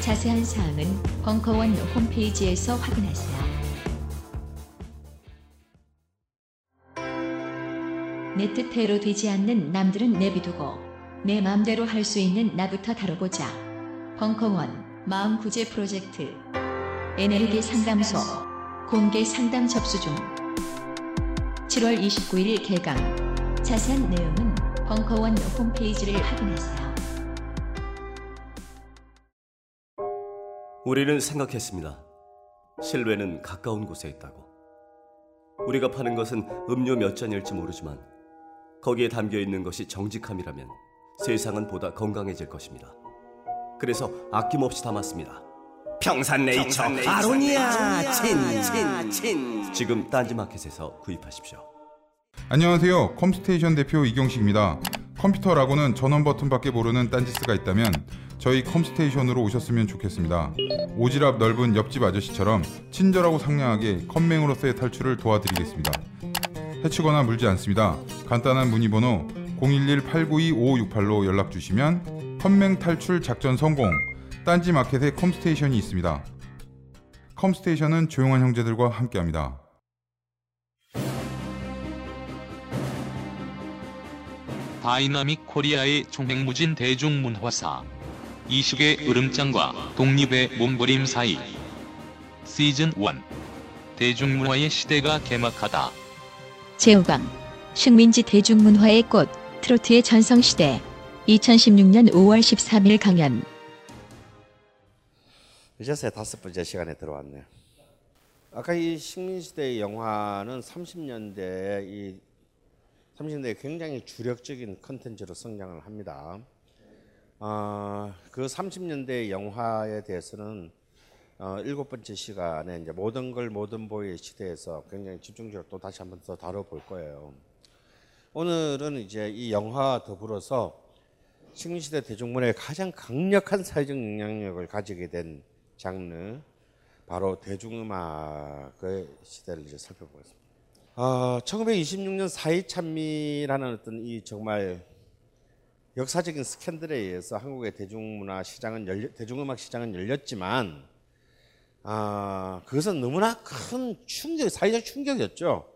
자세한 사항은 벙커원 홈페이지에서 확인하세요. 내 뜻대로 되지 않는 남들은 내비두고 내 마음대로 할 수 있는 나부터 다뤄보자. 벙커원 마음구제 프로젝트 에네리 상담소 공개 상담 접수 중 7월 29일 개강. 자세한 내용은 벙커원 홈페이지를 확인하세요. 우리는 생각했습니다. 실외는 가까운 곳에 있다고. 우리가 파는 것은 음료 몇 잔일지 모르지만 거기에 담겨있는 것이 정직함이라면 세상은 보다 건강해질 것입니다. 그래서 아낌없이 담았습니다. 평산네이처, 아로니아, 친. 지금 딴지 마켓에서 구입하십시오. 안녕하세요. 컴스테이션 대표 이경식입니다. 컴퓨터라고는 전원 버튼밖에 모르는 딴지스가 있다면 저희 컴스테이션으로 오셨으면 좋겠습니다. 오지랖 넓은 옆집 아저씨처럼 친절하고 상냥하게 컴맹으로서의 탈출을 도와드리겠습니다. 해치거나 물지 않습니다. 간단한 문의번호 011-892-5568로 연락주시면 컴맹 탈출 작전 성공! 딴지 마켓에 컴스테이션이 있습니다. 컴스테이션은 조용한 형제들과 함께합니다. 다이나믹 코리아의 종횡무진 대중문화사 이식의 으름장과 독립의 몸부림 사이 시즌1 대중문화의 시대가 개막하다. 제5강 식민지 대중문화의 꽃 트로트의 전성시대 2016년 5월 13일 강연. 이제서야 5번째 시간에 들어왔네요. 아까 이 식민시대의 영화는 30년대에 30년대에 굉장히 주력적인 콘텐츠로 성장을 합니다. 그 30년대 영화에 대해서는 7번째 시간에 이제 모든 걸 모든 보이의 시대에서 굉장히 집중적으로 또 다시 한번 더 다뤄볼 거예요. 오늘은 이제 이 영화와 더불어서 식민시대 대중문화의 가장 강력한 사회적 영향력을 가지게 된 장르, 바로 대중음악의 시대를 이제 살펴보겠습니다. 1926년 4.2 찬미라는 어떤 이 정말 역사적인 스캔들에 의해서 한국의 대중문화 시장은 대중음악 시장은 열렸지만 그것은 너무나 큰 충격, 사회적 충격이었죠.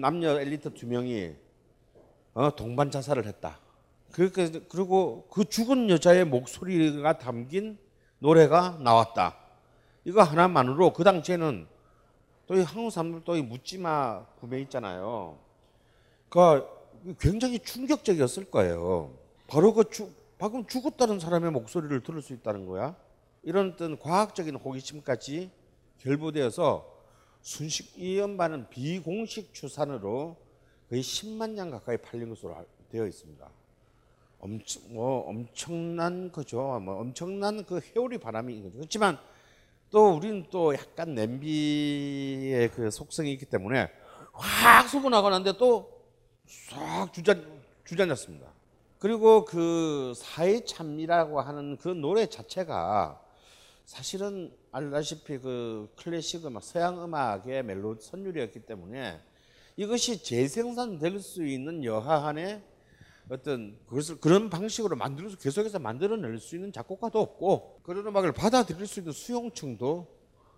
남녀 엘리트 2명이 동반 자살을 했다. 그리고 그 죽은 여자의 목소리가 담긴 노래가 나왔다. 이거 하나만으로 그 당시에는 또 이 한국 사람들 또 이 묻지마 구매 있잖아요. 그러니까 굉장히 충격적이었을 거예요. 바로 그 방금 죽었다는 사람의 목소리를 들을 수 있다는 거야. 이런 어떤 과학적인 호기심까지 결부되어서 이 음반은 비공식 추산으로 거의 10만 장 가까이 팔린 것으로 되어 있습니다. 엄청난 거죠. 엄청난 그 회오리 바람이 있는 거죠. 그렇지만 또 우리는 또 약간 냄비의 그 속성이 있기 때문에 확 쏘고 나가는데 또 싹 주저앉았습니다. 그리고 그 사회 찬미라고 하는 그 노래 자체가 사실은 알다시피 그 클래식 음악, 서양 음악의 멜로디 선율이었기 때문에 이것이 재생산될 수 있는 여하한의 어떤 그런 방식으로 만들어서 계속해서 만들어낼 수 있는 작곡가도 없고 그런 음악을 받아들일 수 있는 수용층도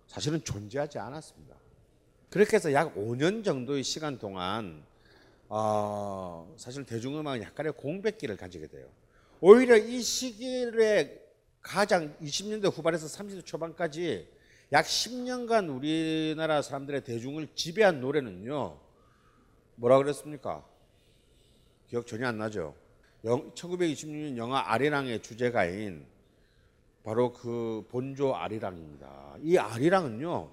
사실은 존재하지 않았습니다. 그렇게 해서 약 5년 정도의 시간 동안 사실 대중음악은 약간의 공백기를 가지게 돼요. 오히려 이 시기에 가장 20년대 후반에서 30대 초반까지 약 10년간 우리나라 사람들의 대중을 지배한 노래는요, 뭐라 그랬습니까? 기억 전혀 안 나죠. 1926년 영화 아리랑의 주제가인 바로 그 본조 아리랑입니다. 이 아리랑은요,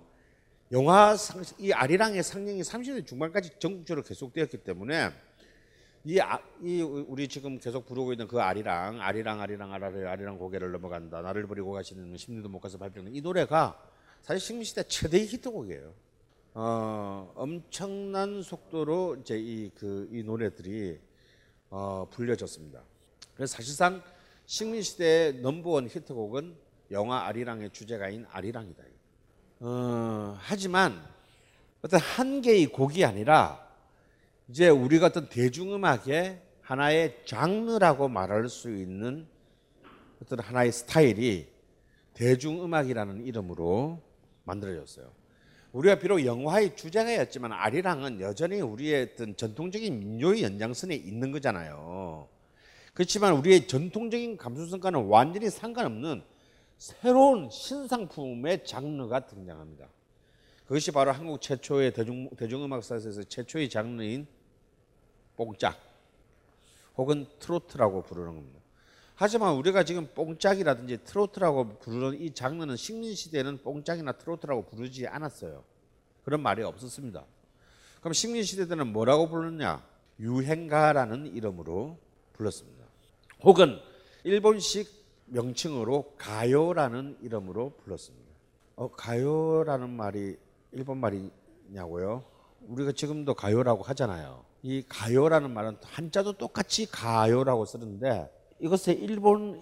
이 아리랑의 상영이 30대 중반까지 전국적으로 계속되었기 때문에 이 우리 지금 계속 부르고 있는 그 아리랑 아리랑 아리랑 아라리 아리랑 고개를 넘어간다 나를 버리고 가시는 심리도 못 가서 발병된 이 노래가 사실 식민시대 최대의 히트곡이에요. 엄청난 속도로 이제 이 노래들이 불려졌습니다. 그래서 사실상 식민시대의 넘버원 히트곡은 영화 아리랑의 주제가인 아리랑이다. 하지만 어떤 한 개의 곡이 아니라 이제 우리가 어떤 대중음악의 하나의 장르라고 말할 수 있는 어떤 하나의 스타일이 대중음악이라는 이름으로 만들어졌어요. 우리가 비록 영화의 주제가였지만 아리랑은 여전히 우리의 어떤 전통적인 민요의 연장선에 있는 거잖아요. 그렇지만 우리의 전통적인 감수성과는 완전히 상관없는 새로운 신상품의 장르가 등장합니다. 그것이 바로 한국 최초의 대중음악사에서 최초의 장르인 뽕짝 혹은 트로트라고 부르는 겁니다. 하지만 우리가 지금 뽕짝이라든지 트로트라고 부르는 이 장르는 식민시대에는 뽕짝이나 트로트라고 부르지 않았어요. 그런 말이 없었습니다. 그럼 식민시대 때는 뭐라고 부르느냐? 유행가라는 이름으로 불렀습니다. 혹은 일본식 명칭으로 가요라는 이름으로 불렀습니다. 가요라는 말이 일본 말이냐고요? 우리가 지금도 가요라고 하잖아요. 이 가요라는 말은 한자도 똑같이 가요라고 쓰는데 이것의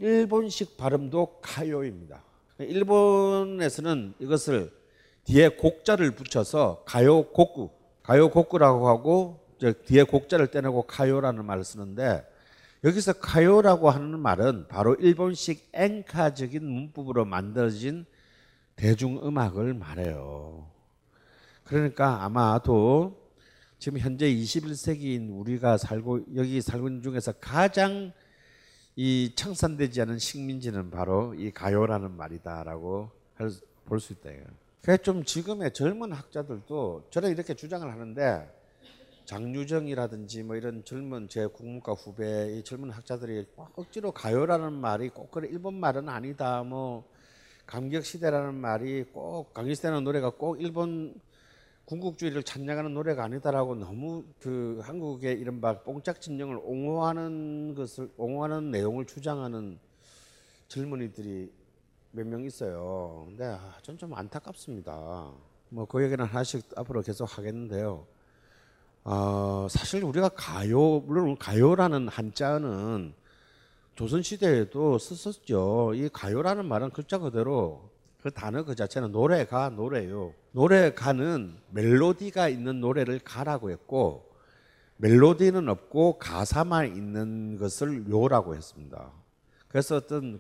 일본식 발음도 가요입니다. 일본에서는 이것을 뒤에 곡자를 붙여서 가요곡구라고 하고 뒤에 곡자를 떼내고 가요라는 말을 쓰는데 여기서 가요라고 하는 말은 바로 일본식 엔카적인 문법으로 만들어진 대중음악을 말해요. 그러니까 아마도 지금 현재 21세기인 우리가 살고 있는 중에서 가장 이 청산되지 않은 식민지는 바로 이 가요라는 말이다라고 볼 수 있다. 그래서 좀 지금의 젊은 학자들도 저는 이렇게 주장을 하는데 장유정이라든지 뭐 이런 젊은 제 국문과 후배 이 젊은 학자들이 억지로 가요라는 말이 꼭 그래 일본 말은 아니다 뭐 감격시대라는 말이 꼭 감격시대라는 노래가 꼭 일본 군국주의를 찬양하는 노래가 아니다라고 너무 그 한국의 이른바 뽕짝 진영을 옹호하는 내용을 주장하는 젊은이들이 몇 명 있어요. 근데 전 좀 안타깝습니다. 뭐 그 얘기는 하나씩 앞으로 계속 하겠는데요. 사실 우리가 가요 물론 가요라는 한자는 조선시대에도 썼었죠. 이 가요라는 말은 글자 그대로 그 단어 그 자체는 노래가 노래요. 노래가는 멜로디가 있는 노래를 가라고 했고 멜로디는 없고 가사만 있는 것을 요라고 했습니다. 그래서 어떤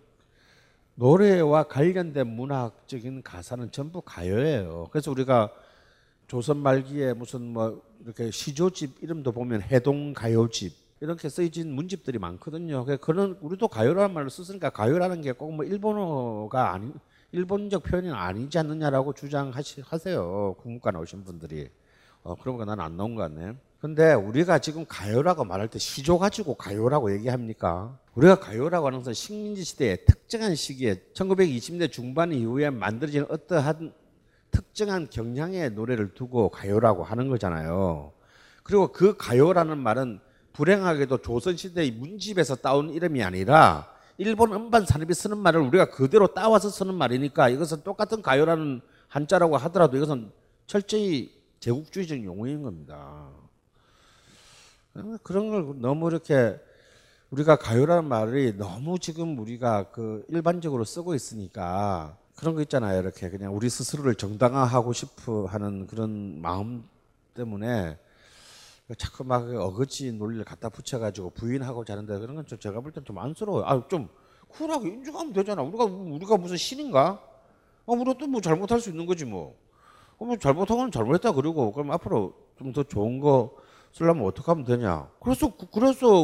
노래와 관련된 문학적인 가사는 전부 가요예요. 그래서 우리가 조선 말기에 무슨 뭐 이렇게 시조집 이름도 보면 해동가요집 이렇게 쓰여진 문집들이 많거든요. 그런 우리도 가요라는 말을 쓰니까 가요라는 게 꼭 뭐 일본어가 아니 일본적 표현이 아니지 않느냐라고 주장하세요. 국문과 나오신 분들이. 그러니까 난 안 나온 것 같네. 근데 우리가 지금 가요라고 말할 때 시조 가지고 가요라고 얘기합니까? 우리가 가요라고 하는 것은 식민지 시대의 특정한 시기에 1920년대 중반 이후에 만들어진 어떠한 특정한 경향의 노래를 두고 가요라고 하는 거잖아요. 그리고 그 가요라는 말은 불행하게도 조선시대의 문집에서 따온 이름이 아니라 일본 음반 산업이 쓰는 말을 우리가 그대로 따와서 쓰는 말이니까 이것은 똑같은 가요라는 한자라고 하더라도 이것은 철저히 제국주의적 용어인 겁니다. 그런 걸 너무 이렇게 우리가 가요라는 말이 너무 지금 우리가 그 일반적으로 쓰고 있으니까 그런 거 있잖아요. 이렇게 그냥 우리 스스로를 정당화하고 싶어 하는 그런 마음 때문에 자꾸 막 어거지 논리를 갖다 붙여가지고 부인하고 자는데 그런 건 좀 제가 볼 땐 좀 안쓰러워요. 좀 쿨하게 인정하면 되잖아. 우리가 무슨 신인가? 우리가 또 뭐 잘못할 수 있는 거지 뭐. 뭐 잘못한 건 잘못했다 그러고 그럼 앞으로 좀 더 좋은 거 쓰려면 어떻게 하면 되냐? 그래서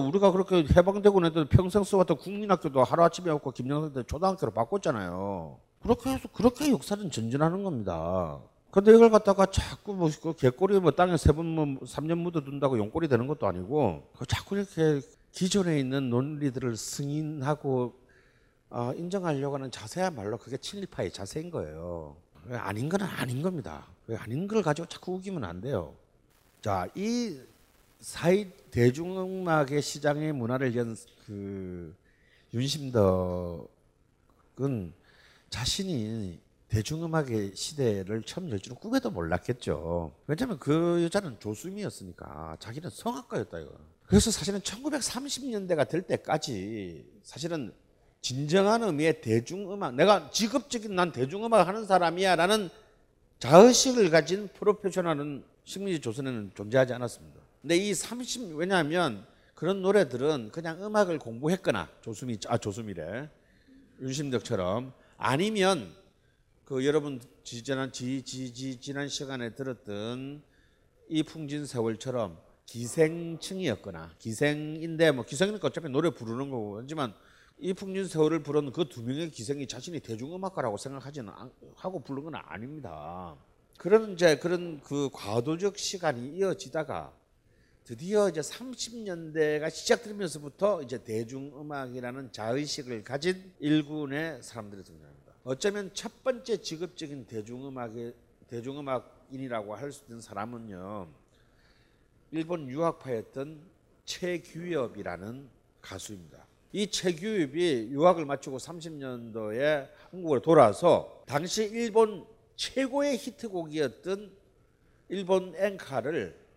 우리가 그렇게 해방되고 애들 평생 써왔던 국민학교도 하루아침에 없고 김영삼 때 초등학교로 바꿨잖아요. 그렇게 해서 그렇게 역사는 전진하는 겁니다. 근데 이걸 갖다가 자꾸 뭐 개꼬리 뭐 땅에 세 번 뭐 3년 묻어둔다고 용꼬리 되는 것도 아니고 자꾸 이렇게 기존에 있는 논리들을 승인하고 인정하려고 하는 자세야말로 그게 친일파의 자세인 거예요. 아닌 건 아닌 겁니다. 아닌 걸 가지고 자꾸 우기면 안 돼요. 자, 이 사이 대중음악의 시장의 문화를 연 그 윤심덕은 자신이 대중음악의 시대를 처음 열 줄은 꿈에도 몰랐겠죠. 왜냐하면 그 여자는 조수미였으니까 자기는 성악가였다 이거. 그래서 사실은 1930년대가 될 때까지 사실은 진정한 의미의 대중음악, 내가 직업적인 난 대중음악 하는 사람이야 라는 자의식을 가진 프로페셔널은 식민지 조선에는 존재하지 않았습니다. 근데 이 30, 왜냐하면 그런 노래들은 그냥 음악을 공부했거나 조수미래 윤심덕처럼, 아니면 그 여러분 지난 시간에 들었던 이 풍진 세월처럼 기생층이었거나 기생인데, 뭐 기생이니까 어차피 노래 부르는 거고, 하지만 이 풍진 세월을 부른 그 두 명의 기생이 자신이 대중음악가라고 생각하지는 하고 부른 건 아닙니다. 그런 이제 그런 그 과도적 시간이 이어지다가 드디어 이제 30년대가 시작되면서부터 이제 대중음악이라는 자의식을 가진 일군의 사람들이 등장합니다. 어쩌면 첫 번째 직업적인 대중음악인이라고 할 수 있는 사람은요, 일본 유학파였던 최규엽이라는 가수입니다. 이 최규엽이 유학을 마치고 30년도에 한국으로 돌아와서 당시 일본 최고의 히트곡이었던 일본 엔카를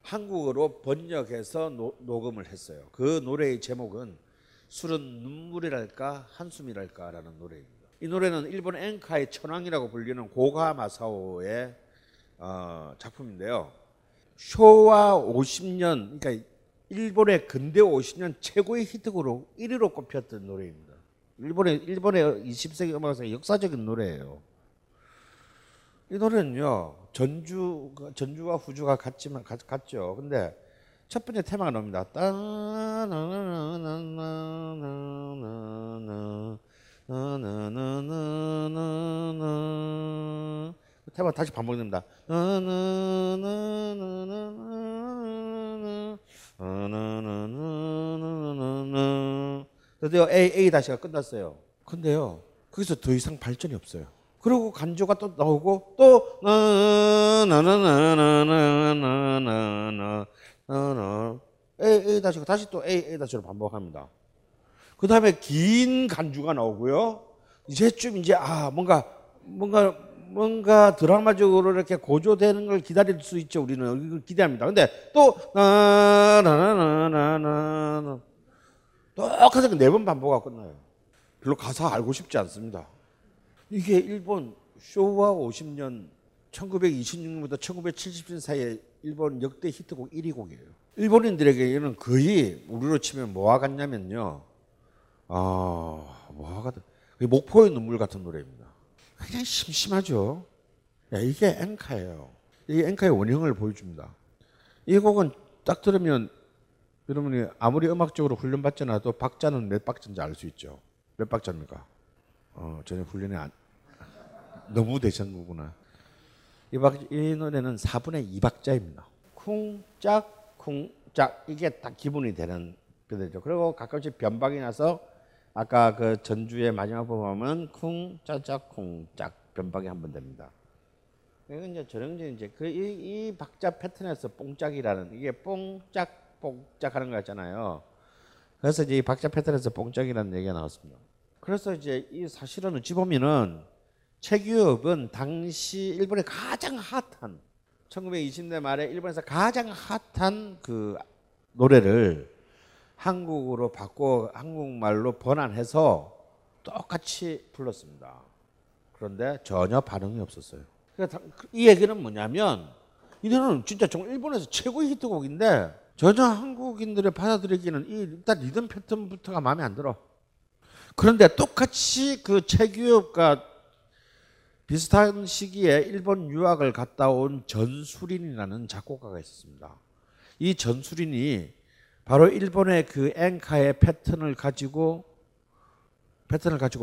한국어로 번역해서 녹음을 했어요. 그 노래의 제목은 술은 눈물이랄까 한숨이랄까 라는 노래입니다. 이 노래는 일본 엔카의 천왕이라고 불리는 고가 마사오의 작품인데요. 쇼와 50년, 그러니까 일본의 근대 50년 최고의 히트곡으로 1위로 꼽혔던 노래입니다. 일본의 20세기 음악사의 역사적인 노래예요. 이 노래는요, 전주와 후주가 같죠. 근데 첫 번째 테마가 나옵니다. 테마 다시 반복됩니다. 드디어 A 다시가 끝났어요. 근데요, 거기서 더 이상 발전이 없어요. 그리고 간주가 또 나오고 또 A-다시가 다시 또 A-다시로 반복합니다. 그 다음에 긴 간주가 나오고요. 이제쯤 이제 뭔가 드라마적으로 이렇게 고조되는 걸 기다릴 수 있죠. 우리는 이걸 기대합니다. 근데 또 똑같은 네 번 반복하고 끝나요. 별로 가사 알고 싶지 않습니다. 이게 일본 쇼와 50년 1926년부터 1970년 사이에 일본 역대 히트곡 1위 곡이에요. 일본인들에게는 거의 우리로 치면 뭐와 같냐면요, 목포의 눈물 같은 노래입니다. 그냥 심심하죠. 야, 이게 엔카예요. 이 엔카의 원형을 보여줍니다. 이 곡은 딱 들으면 여러분이 아무리 음악적으로 훈련받지 않아도 박자는 몇 박자인지 알 수 있죠. 몇 박자입니까? 전혀 훈련이 안 너무 되셨구나. 이 노래는 4분의 2박자입니다. 쿵짝 쿵짝 이게 딱 기분이 되는 그대죠. 그리고 가끔씩 변박이 나서 아까 그 전주의 마지막 부분은 쿵짝짝 쿵짝 변박이 한 번 됩니다. 이건 이제 전형적인 이제 그 이 박자 패턴에서 뽕짝이라는, 이게 뽕짝 뽕짝 하는 거였잖아요. 그래서 이제 이 박자 패턴에서 뽕짝이라는 얘기가 나왔습니다. 그래서 이제 이 사실은 어찌 보면은 최규엽은 당시 일본의 가장 핫한 1920년대 말에 일본에서 가장 핫한 그 노래를 한국으로 바꿔 한국말로 번안해서 똑같이 불렀습니다. 그런데 전혀 반응이 없었어요. 그러니까 이 얘기는 뭐냐면 이 노래는 진짜 정말 일본에서 최고의 히트곡인데 전혀 한국인들의 받아들이기는 일단 리듬 패턴부터가 마음에 안 들어. 그런데 똑같이 그 최규엽과 비슷한 시기에 일본 유학을 갔다 온 전수린이라는 작곡가가 있었습니다. 이 전수린이 바로 일본의 그 엔카의 패턴을 가지고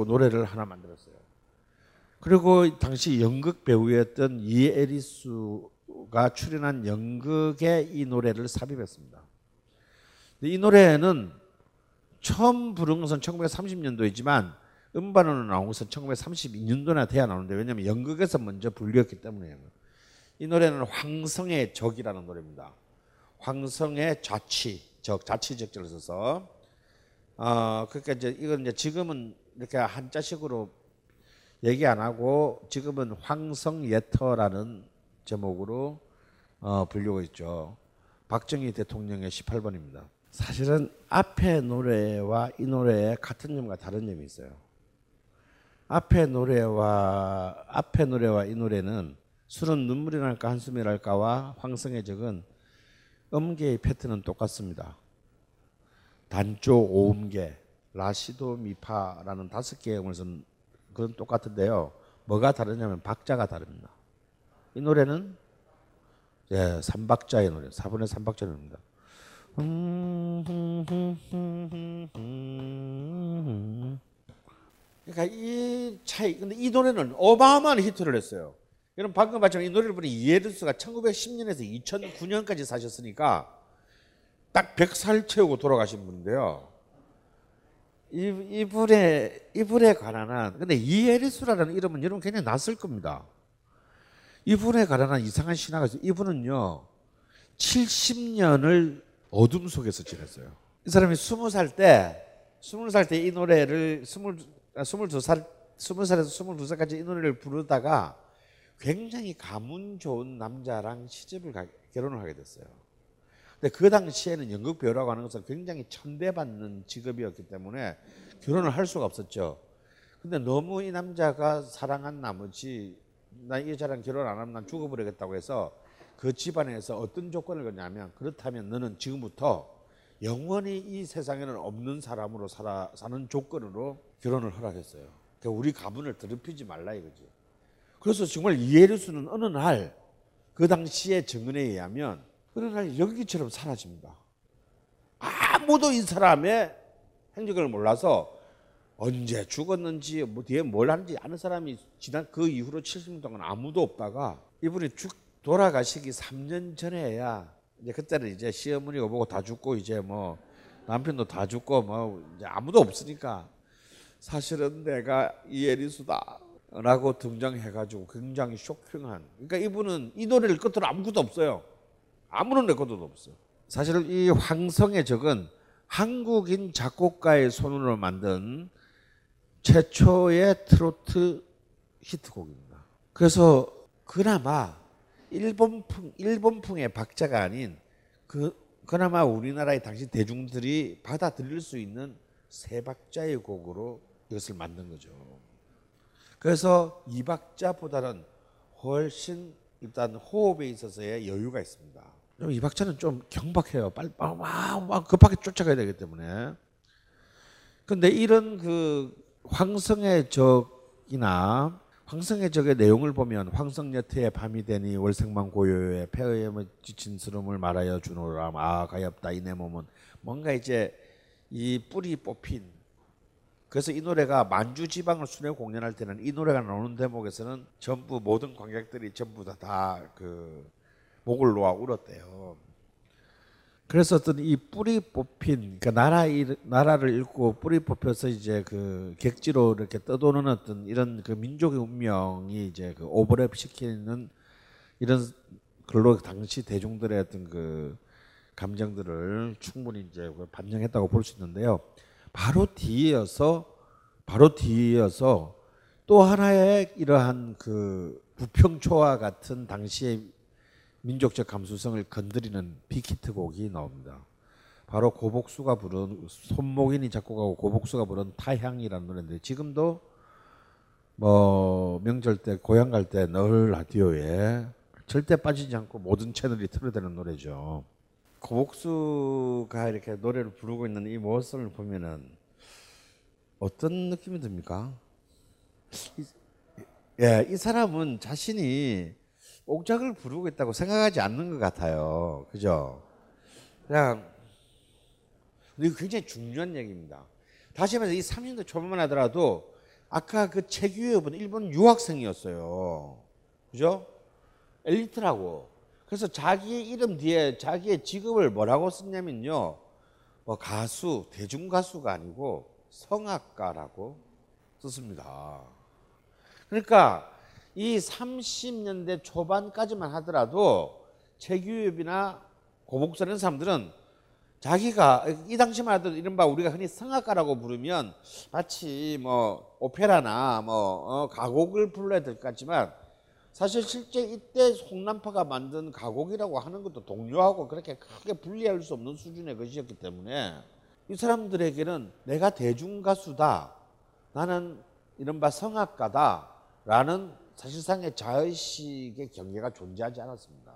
노래를 하나 만들었어요. 그리고 당시 연극 배우였던 이에리스가 출연한 연극에 이 노래를 삽입했습니다. 이 노래는 처음 부른 것은 1930년도이지만 음반으로 나온 것은 1932년도나 돼야 나오는데, 왜냐하면 연극에서 먼저 불렸기 때문이에요. 이 노래는 황성의 적이라는 노래입니다. 황성의 좌치, 즉 좌치적절을 써서 그러니까 이제 이건 이제 지금은 이렇게 한자식으로 얘기 안 하고 지금은 황성예터라는 제목으로 불리고 있죠. 박정희 대통령의 18번입니다. 사실은 앞에 노래와 이 노래에 같은 점과 다른 점이 있어요. 앞에 노래와 이 노래는 술은 눈물이랄까 한숨이랄까와 황성의 적은 음계의 패턴은 똑같습니다. 단조 오음계, 라시도 미파라는 5개의 음을 쓴 그건 똑같은데요. 뭐가 다르냐면 박자가 다릅니다. 이 노래는 3박자의 노래, 4분의 3박자의 노래입니다. 그러니까 이 차이. 근데 이 노래는 어마어마한 히트를 했어요. 여러분 방금 봤지만 이 노래를 부른 이혜수가 1910년에서 2009년까지 사셨으니까 딱 100살 채우고 돌아가신 분인데요. 이분에 관한 근데 이혜수라는 이름은 여러분 굉장히 낯설 겁니다. 이분에 관한 이상한 신화가 있어요. 이분은요 70년을 어둠 속에서 지냈어요. 이 사람이 20살 때 이 노래를 20살에서 22살까지 이 노래를 부르다가 굉장히 가문 좋은 남자랑 결혼을 하게 됐어요. 근데 그 당시에는 연극 배우라고 하는 것은 굉장히 천대받는 직업이었기 때문에 결혼을 할 수가 없었죠. 근데 너무 이 남자가 사랑한 나머지 나 이 여자랑 결혼 안 하면 난 죽어버리겠다고 해서 그 집안에서 어떤 조건을 거냐면 그렇다면 너는 지금부터 영원히 이 세상에는 없는 사람으로 사는 조건으로 결혼을 허락했어요. 그러니까 우리 가문을 더럽히지 말라 이거지. 그래서 정말 이혜수는 어느 날 그 당시의 증언에 의하면 어느 날 연기처럼 사라집니다. 아무도 이 사람의 행적을 몰라서 언제 죽었는지 뭐 뒤에 뭘 하는지 아는 사람이 지난 그 이후로 70년 동안 아무도 없다가 이분이 돌아가시기 3년 전에야 이제 그때는 이제 시어머니가 보고 다 죽고 이제 뭐 남편도 다 죽고 뭐 이제 아무도 없으니까 사실은 내가 이혜수다 라고 등장해가지고 굉장히 쇼킹한. 그러니까 이분은 이 노래를 끝으로 아무것도 없어요. 아무런 레코드도 없어요. 사실은 이 황성의 적은 한국인 작곡가의 손으로 만든 최초의 트로트 히트곡입니다. 그래서 그나마 일본풍의 박자가 아닌 그나마 우리나라의 당시 대중들이 받아들일 수 있는 세 박자의 곡으로 이것을 만든 거죠. 그래서 2박자보다는 훨씬 일단 호흡에 있어서의 여유가 있습니다. 2박자는 좀 경박해요. 빨리 막 급하게 쫓아가야 되기 때문에. 근데 이런 그 황성의 적이나 황성의 적의 내용을 보면 황성여태의 밤이 되니 월생만 고요에 폐허에 지친 스름을 말하여 주노라. 아 가엾다 이 내 몸은 뭔가 이제 이 뿌리 뽑힌. 그래서 이 노래가 만주지방을 순회 공연할 때는 이 노래가 나오는 대목에서는 전부 모든 관객들이 전부 다 그 목을 놓아 울었대요. 그래서 어떤 이 뿌리 뽑힌 그러니까 나라를 잃고 뿌리 뽑혀서 이제 그 객지로 이렇게 떠도는 어떤 이런 그 민족의 운명이 이제 그 오버랩 시키는 이런 글로 당시 대중들의 어떤 그 감정들을 충분히 이제 반영했다고 볼 수 있는데요. 바로 뒤이어서 또 하나의 이러한 그 부평초와 같은 당시의 민족적 감수성을 건드리는 빅히트 곡이 나옵니다. 바로 고복수가 부른 손목인이 작곡하고 고복수가 부른 타향이라는 노래인데 지금도 뭐 명절 때 고향 갈 때 늘 라디오에 절대 빠지지 않고 모든 채널이 틀어대는 노래죠. 고복수가 이렇게 노래를 부르고 있는 이 모습을 보면은 어떤 느낌이 듭니까? 이 사람은 자신이 옥작을 부르고 있다고 생각하지 않는 것 같아요. 그죠? 이거 굉장히 중요한 얘기입니다. 다시 말해서 이 30대 초반만 하더라도 아까 그 최규엽은 일본 유학생이었어요. 그죠? 엘리트라고. 그래서 자기의 이름 뒤에 자기의 직업을 뭐라고 썼냐면요. 뭐 가수, 대중가수가 아니고 성악가라고 썼습니다. 그러니까 이 30년대 초반까지만 하더라도 최규엽이나 고복수라는 사람들은 자기가 이 당시만 해도 이른바 우리가 흔히 성악가라고 부르면 마치 뭐 오페라나 뭐 가곡을 불러야 될 것 같지만 사실 실제 이때 송남파가 만든 가곡이라고 하는 것도 동요하고 그렇게 크게 분리할 수 없는 수준의 것이었기 때문에 이 사람들에게는 내가 대중가수다, 나는 이른바 성악가다 라는 사실상의 자의식의 경계가 존재하지 않았습니다.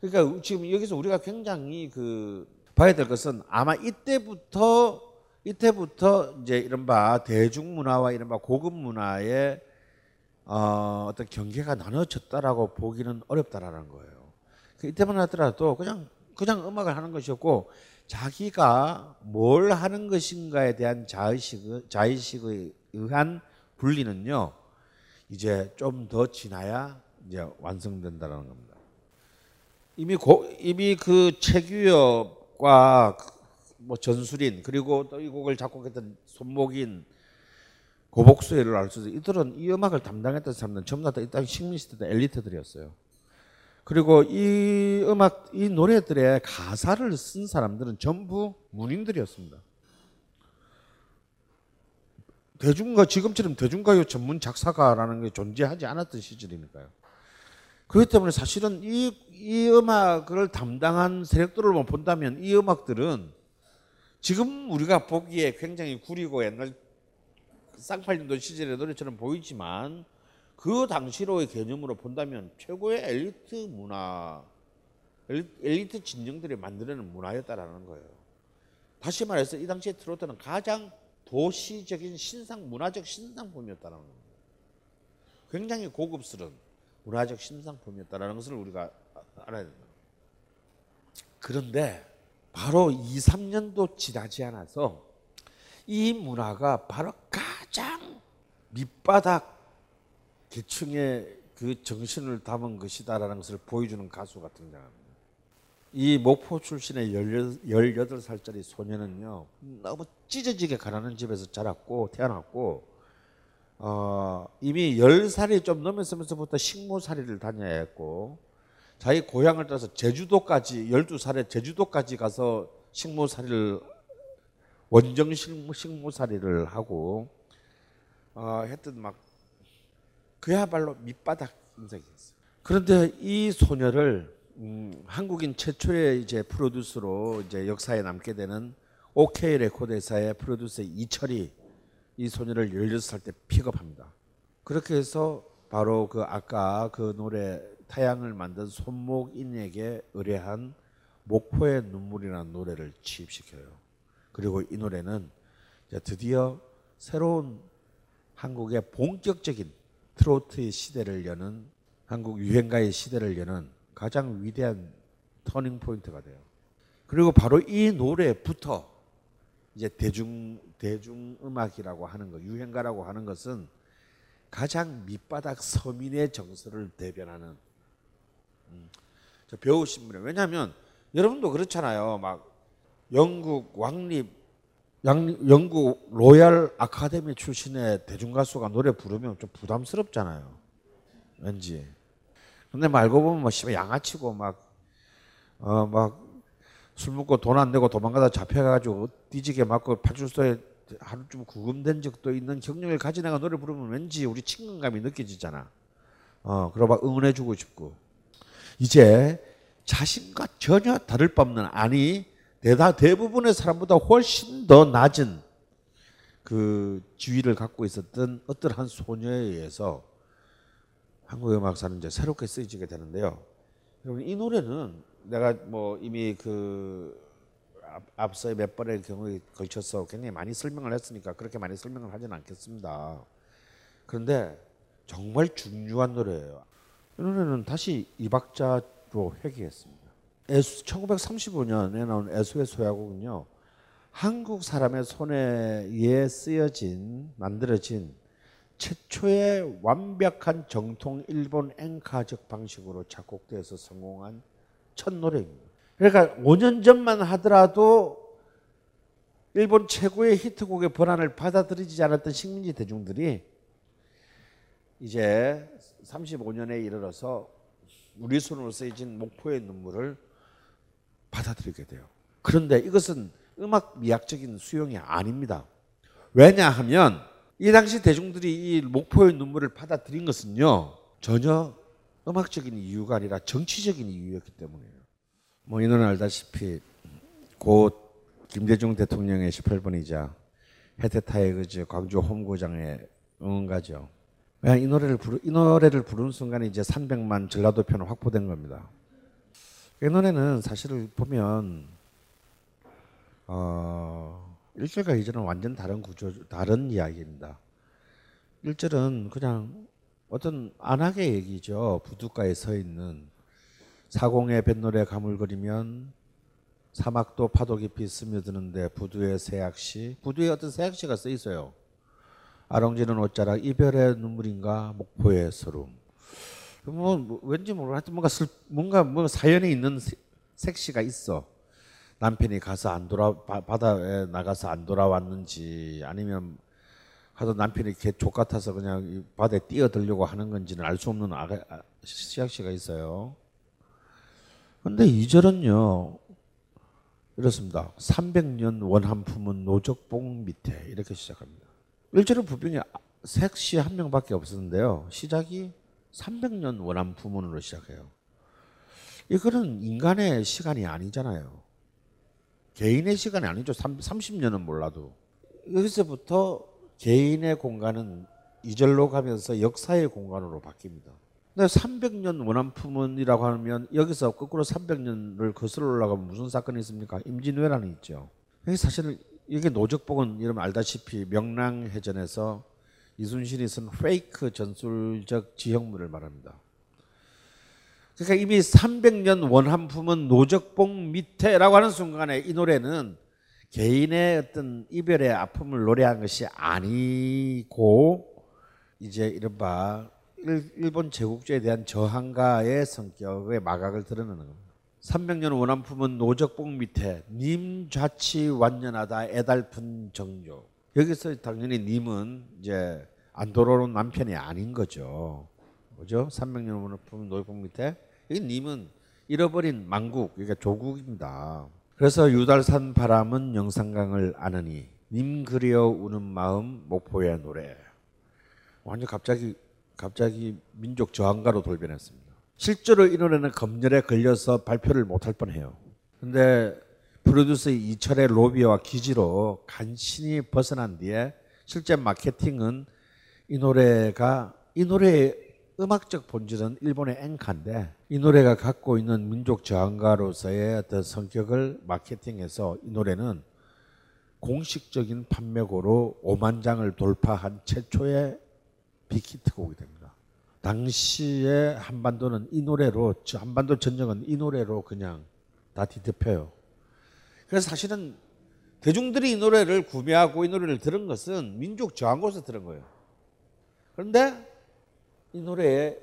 그러니까 지금 여기서 우리가 굉장히 봐야 될 것은 아마 이때부터 이제 이른바 대중문화와 이른바 고급문화의 어떤 경계가 나눠졌다라고 보기는 어렵다라는 거예요. 이때만 하더라도 그냥 음악을 하는 것이었고 자기가 뭘 하는 것인가에 대한 자의식에 의한 분리는요, 이제 좀 더 지나야 이제 완성된다라는 겁니다. 이미 그 최규엽과 뭐 전수린 그리고 또 이 곡을 작곡했던 손목인, 고복수를 알 수 있어요. 이들은 이 음악을 담당했던 사람들은 전부 다 이 땅 식민시대 엘리트들이었어요. 그리고 이 노래들의 가사를 쓴 사람들은 전부 문인들이었습니다. 지금처럼 대중가요 전문 작사가라는 게 존재하지 않았던 시절이니까요. 그렇기 때문에 사실은 이 음악을 담당한 세력들을 본다면 이 음악들은 지금 우리가 보기에 굉장히 구리고 옛날 쌍팔년도 시절의 노래처럼 보이지만 그 당시로의 개념으로 본다면 최고의 엘리트 문화, 엘리트 진영들이 만들어낸 문화였다라는 거예요. 다시 말해서 이 당시의 트로트는 가장 도시적인 문화적 신상품이었다라는 겁니다. 굉장히 고급스러운 문화적 신상품이었다라는 것을 우리가 알아야 된다. 그런데 바로 2, 3년도 지나지 않아서 이 문화가 바로 가장 밑바닥 계층의 그 정신을 담은 것이다라는 것을 보여주는 가수가 등장합니다. 이 목포 출신의 18살짜리 소녀는요, 너무 찢어지게 가난한 집에서 태어났고 이미 10살이 좀 넘었으면서부터 식무살이를 다녀야 했고, 자기 고향을 떠나서 12살에 제주도까지 가서 원정 식무살이를 하고 했던 막 그야말로 밑바닥 인생이었어요. 그런데 이 소녀를 한국인 최초의 이제 프로듀서로 이제 역사에 남게 되는 OK 레코드 회사의 프로듀서 이철이 이 소녀를 16살 때 픽업합니다. 그렇게 해서 바로 아까 그 노래 타양을 만든 손목인에게 의뢰한 목포의 눈물이라는 노래를 취입시켜요. 그리고 이 노래는 이제 드디어 새로운 한국의 본격적인 트로트의 시대를 여는, 한국 유행가의 시대를 여는 가장 위대한 터닝포인트가 돼요. 그리고 바로 이 노래부터 이제 대중음악이라고 하는 것, 유행가라고 하는 것은 가장 밑바닥 서민의 정서를 대변하는 배우신 분이에요. 왜냐하면 여러분도 그렇잖아요. 막 영국 로얄 아카데미 출신의 대중가수가 노래 부르면 좀 부담스럽잖아요, 왠지. 근데 알고 보면 양아치고 막 술 먹고 돈 안 내고 도망가다 잡혀가지고 뒤지게 맞고 파출소에 하루쯤 구금된 적도 있는 경력을 가진 애가 노래 부르면 왠지 우리 친근감이 느껴지잖아. 그러고 응원해주고 싶고. 이제 자신과 전혀 다를 바 없는, 대부분의 사람보다 훨씬 더 낮은 그 지위를 갖고 있었던 어떠한 소녀에 의해서 한국의 음악사는 이제 새롭게 쓰여지게 되는데요. 여러분, 이 노래는 내가 이미 앞서 몇 번의 경우에 걸쳐서 굉장히 많이 설명을 했으니까 그렇게 많이 설명을 하진 않겠습니다. 그런데 정말 중요한 노래예요. 이 노래는 다시 이박자로 회귀했습니다. 1935년에 나온 애수의 소야곡은요, 한국 사람의 손에 의해 만들어진 최초의 완벽한 정통 일본 앵카적 방식으로 작곡되어서 성공한 첫 노래입니다. 그러니까 5년 전만 하더라도 일본 최고의 히트곡의 번안을 받아들이지 않았던 식민지 대중들이 이제 35년에 이르러서 우리 손으로 쓰여진 목포의 눈물을 받아들이게 돼요. 그런데 이것은 음악 미학적인 수용이 아닙니다. 왜냐하면 이 당시 대중들이 이 목포의 눈물을 받아들인 것은요, 전혀 음악적인 이유가 아니라 정치적인 이유였기 때문이에요. 뭐 이는 알다시피 곧 김대중 대통령의 18번이자 해태 타이거즈 광주 홈구장의 응원가죠. 이 노래를 부르는 순간에 이제 300만 전라도 표는 확보된 겁니다. 이 노래는 사실을 보면 1절과 2절은 완전 다른 구조, 다른 이야기입니다. 1절은 그냥 어떤 안악의 얘기죠. 부둣가에 서 있는 사공의 뱃노래 가물거리면 사막도 파도 깊이 스며드는데 부두의 새약시, 부두에 어떤 새약시가 써 있어요. 아롱지는 옷자락 이별의 눈물인가 목포의 소름. 뭐 왠지 모르겠는데 하여튼 뭔가 사연이 있는 색시가 있어. 남편이 가서 안 돌아 바다에 나가서 안 돌아왔는지 아니면 하도 남편이 개 족 같아서 그냥 바다에 뛰어들려고 하는 건지는 알 수 없는 시약시가 있어요. 그런데 2절은요 이렇습니다. 300년 원한 품은 노적봉 밑에 이렇게 시작합니다. 1절은 부병이 색시 한 명밖에 없었는데요 시작이 300년 원한 품은으로 시작해요. 이거는 인간의 시간이 아니잖아요. 개인의 시간이 아니죠. 30년은 몰라도. 여기서부터 개인의 공간은 2절로 가면서 역사의 공간으로 바뀝니다. 근데 300년 원한품은이라고 하면 여기서 거꾸로 300년을 거슬러 올라가면 무슨 사건이 있습니까? 임진왜란이 있죠. 사실 이게 노적복은 여러분 알다시피 명랑해전에서 이순신이 쓴 페이크 전술적 지형물을 말합니다. 그러니까 이미 300년 원한품은 노적봉 밑에라고 하는 순간에 이 노래는 개인의 어떤 이별의 아픔을 노래한 것이 아니고 이제 이른바 일본 제국주의에 대한 저항가의 성격의 마각을 드러내는 겁니다. 300년 원한품은 노적봉 밑에 님 좌치 완연하다 애달픈 정조. 여기서 당연히 님은 이제 안 돌아온 남편이 아닌 거죠. 그죠? 300년 원한품은 노적봉 밑에 이 님은 잃어버린 망국, 그러니까 조국입니다. 그래서 유달산 바람은 영산강을 아느니 님 그리워 우는 마음 목포의 노래. 완전 갑자기 민족 저항가로 돌변했습니다. 실제로 이 노래는 검열에 걸려서 발표를 못할 뻔해요. 그런데 프로듀서 이철의 로비와 기지로 간신히 벗어난 뒤에 실제 마케팅은 이 노래의 음악적 본질은 일본의 엔카인데 이 노래가 갖고 있는 민족 저항가로서의 어떤 성격을 마케팅해서 이 노래는 공식적인 판매고로 5만 장을 돌파한 최초의 빅히트곡이 됩니다. 당시에 한반도는 이 노래로, 한반도 전쟁은 이 노래로 그냥 다 뒤덮여요. 그래서 사실은 대중들이 이 노래를 구매하고 이 노래를 들은 것은 민족 저항고에서 들은 거예요. 그런데 이 노래의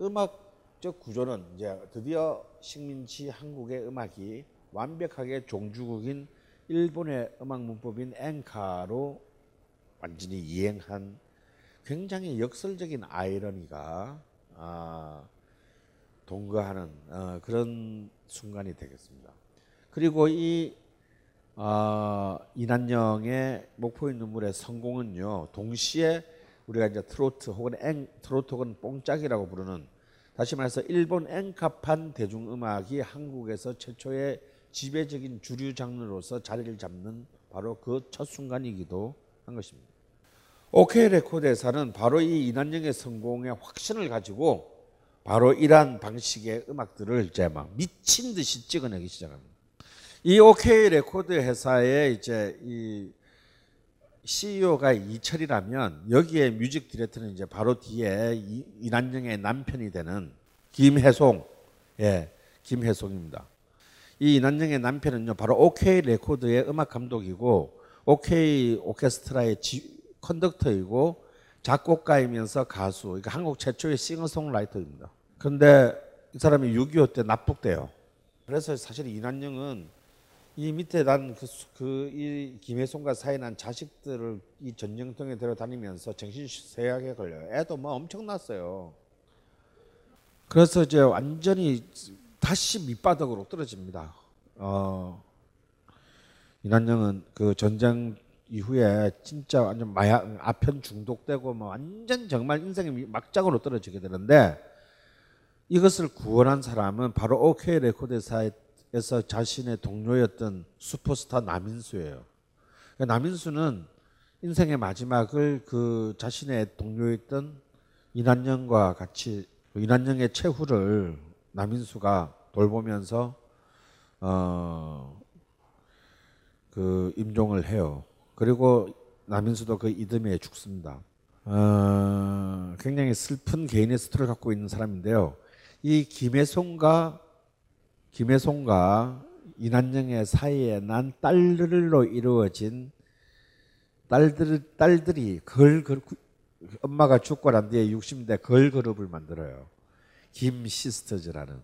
음악적 구조는 이제 드디어 식민지 한국의 음악이 완벽하게 종주국인 일본의 음악 문법인 엔카로 완전히 이행한 굉장히 역설적인 아이러니가 동거하는 그런 순간이 되겠습니다. 그리고 이 이난영의 목포의 눈물의 성공은요 동시에 우리가 이제 트로트 혹은 트로트 혹은 뽕짝이라고 부르는 다시 말해서 일본 엔카판 대중음악이 한국에서 최초의 지배적인 주류 장르로서 자리를 잡는 바로 그 첫 순간이기도 한 것입니다. OK 레코드 회사는 바로 이 이난영의 성공의 확신을 가지고 바로 이러한 방식의 음악들을 이제 막 미친 듯이 찍어내기 시작합니다. 이 OK 레코드 회사의 이제 이 CEO가 이철이라면 여기에 뮤직 디렉터는 이제 바로 뒤에 이난영의 남편이 되는 김혜송, 김혜송입니다. 이 이난영의 남편은요 바로 OK 레코드의 음악 감독이고 OK 오케스트라의 컨덕터이고 작곡가이면서 가수, 그러니까 한국 최초의 싱어송라이터입니다. 그런데 이 사람이 6.25 때 납북돼요. 그래서 사실 이난영은 이 밑에 난 이 김혜송과 사이에 난 자식들을 이 전쟁통에 데려다니면서 정신쇠약에 걸려요. 애도 뭐 엄청났어요. 그래서 이제 완전히 다시 밑바닥으로 떨어집니다. 이난영은 그 전쟁 이후에 진짜 완전 마약 아편 중독되고 뭐 완전 정말 인생이 막장으로 떨어지게 되는데 이것을 구원한 사람은 바로 OK 레코드 회사에서 자신의 동료였던 슈퍼스타 남인수예요. 그러니까 남인수는 인생의 마지막을 그 자신의 동료였던 이난영과 같이 이난영의 최후를 남인수가 돌보면서 그 임종을 해요. 그리고 남인수도 그 이듬해 죽습니다. 굉장히 슬픈 개인의 스토리를 갖고 있는 사람인데요. 이 김혜송과 이난영의 사이에 난 딸들로 이루어진 딸들이 엄마가 죽고 난 뒤에 60대 걸그룹을 만들어요. 김시스터즈라는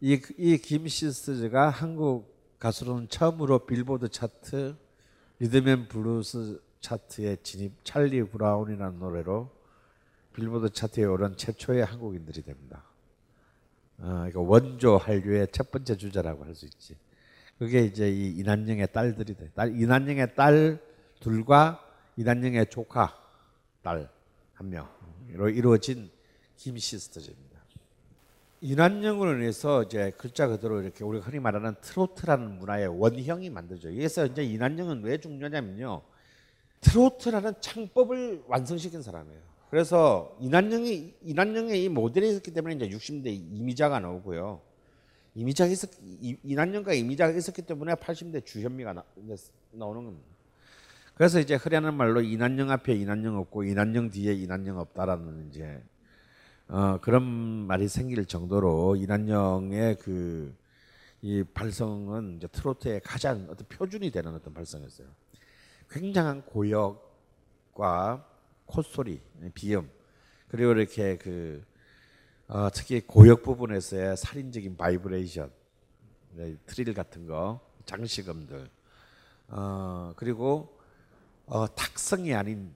이 김시스터즈가 한국 가수로는 처음으로 빌보드 차트 리듬앤블루스 차트에 진입, 찰리 브라운이라는 노래로 빌보드 차트에 오른 최초의 한국인들이 됩니다. 그러니까 원조 한류의 첫 번째 주자라고 할 수 있지. 그게 이제 이 이난영의 딸들이 돼. 이난영의 딸 둘과 이난영의 조카 딸 한 명으로 이루어진 김시스터즈입니다. 이난영을 위해서 이제 글자 그대로 이렇게 우리가 흔히 말하는 트로트라는 문화의 원형이 만들어져. 그래서 이제 이난영은 왜 중요하냐면요, 트로트라는 창법을 완성시킨 사람이에요. 그래서 이난영의 이 모델이 있었기 때문에 이제 60년대 이미자가 나오고요. 이난영과 이미자가 있었기 때문에 80년대 주현미가 나오는 겁니다. 그래서 이제 흔히 하는 말로 이난영 앞에 이난영 없고 이난영 뒤에 이난영 없다라는 이제 그런 말이 생길 정도로 이난영의 그 이 발성은 이제 트로트의 가장 어떤 표준이 되는 어떤 발성이었어요. 굉장한 고역과 콧소리, 비음, 그리고 이렇게 그 특히 고역 부분에서의 살인적인 바이브레이션, 트릴 같은 거, 장식음들, 그리고 탁성이 아닌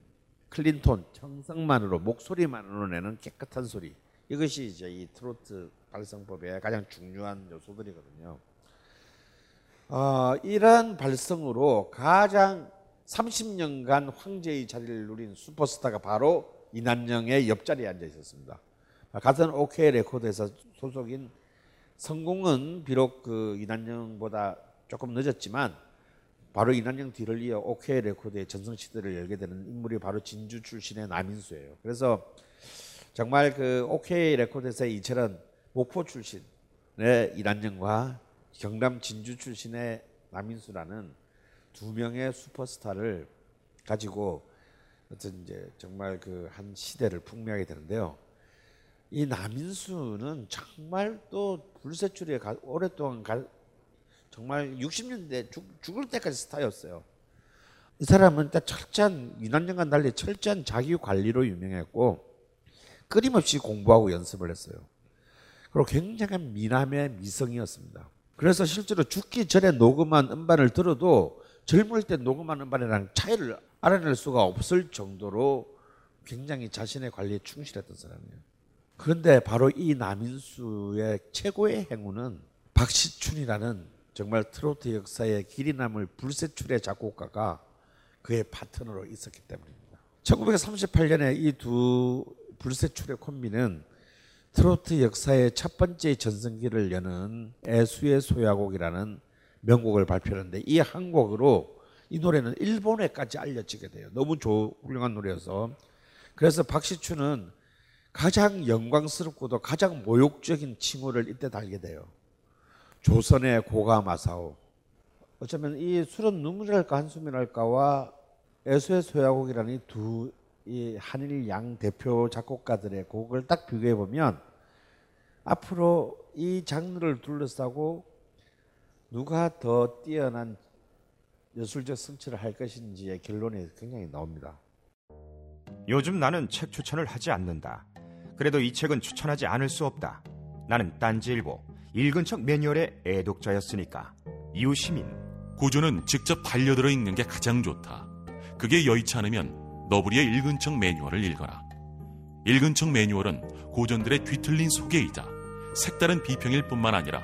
클린톤, 정성만으로 목소리만으로 내는 깨끗한 소리, 이것이 이제 이 트로트 발성법의 가장 중요한 요소들이거든요. 이러한 발성으로 가장 30년간 황제의 자리를 누린 슈퍼스타가 바로 이난영의 옆자리에 앉아 있었습니다. 같은 OK 레코드에서 소속인 성공은 비록 그 이난영보다 조금 늦었지만 바로 이난영 뒤를 이어 OK 레코드의 전성시대를 열게 되는 인물이 바로 진주 출신의 남인수예요. 그래서 정말 그 OK 레코드에서의 이철은 목포 출신의 이난영과 경남 진주 출신의 남인수라는 두 명의 슈퍼스타를 가지고 어떤 이제 정말 그 한 시대를 풍미하게 되는데요. 이 남인수는 정말 또 불세출에 오랫동안 정말 60년대 죽을 때까지 스타였어요. 이 사람은 딱 철저한 이난영과 달리 철저한 자기 관리로 유명했고 끊임없이 공부하고 연습을 했어요. 그리고 굉장한 미남의 미성이었습니다. 그래서 실제로 죽기 전에 녹음한 음반을 들어도 젊을 때 녹음한 음반이랑 차이를 알아낼 수가 없을 정도로 굉장히 자신의 관리에 충실했던 사람이에요. 그런데 바로 이 남인수의 최고의 행운은 박시춘이라는 정말 트로트 역사에 길이 남을 불세출의 작곡가가 그의 파트너로 있었기 때문입니다. 1938년에 이 두 불세출의 콤비는 트로트 역사의 첫 번째 전성기를 여는 애수의 소야곡이라는 명곡을 발표하는데 이 한 곡으로 이 노래는 일본에까지 알려지게 돼요. 너무 훌륭한 노래여서. 그래서 박시춘은 가장 영광스럽고도 가장 모욕적인 칭호를 이때 달게 돼요. 조선의 고가 마사오. 어쩌면 이 술은 눈물이랄까 한숨이랄까와 애수의 소야곡이라는 이 두 한일 양 대표 작곡가들의 곡을 딱 비교해 보면 앞으로 이 장르를 둘러싸고 누가 더 뛰어난 예술적 성취를 할 것인지의 결론이 굉장히 나옵니다. 요즘 나는 책 추천을 하지 않는다. 그래도 이 책은 추천하지 않을 수 없다. 나는 딴지일보 읽은 척 매뉴얼의 애독자였으니까. 이웃시민. 고전은 직접 반려들어 읽는 게 가장 좋다. 그게 여의치 않으면 너부리의 읽은 척 매뉴얼을 읽어라. 읽은 척 매뉴얼은 고전들의 뒤틀린 소개이자 색다른 비평일 뿐만 아니라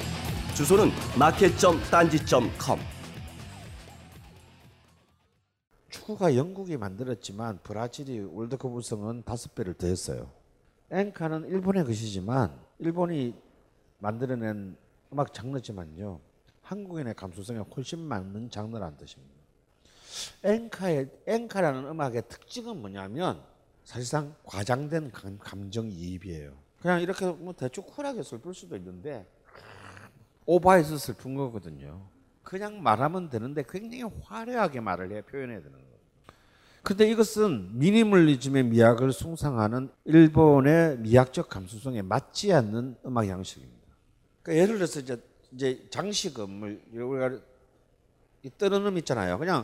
주소는 market.딴지.com. 축구가 영국이 만들었지만 브라질이 월드컵 우승은 5배를 더했어요. 엔카는 일본의 것이지만 일본이 만들어낸 음악 장르지만요, 한국인의 감수성에 훨씬 맞는 장르라는 뜻입니다. 엔카라는 음악의 특징은 뭐냐면 사실상 과장된 감정이입이에요. 그냥 이렇게 뭐 대충 쿨하게 슬플 수도 있는데 오버해서 슬픈 거거든요. 그냥 말하면 되는데 굉장히 화려하게 말을 해 표현해야 되는 거예요. 근데 이것은 미니멀리즘의 미학을 숭상하는 일본의 미학적 감수성에 맞지 않는 음악 양식입니다. 그러니까 예를 들어서 이제 장식음을 우리가 이 뜨는 음 있잖아요. 그냥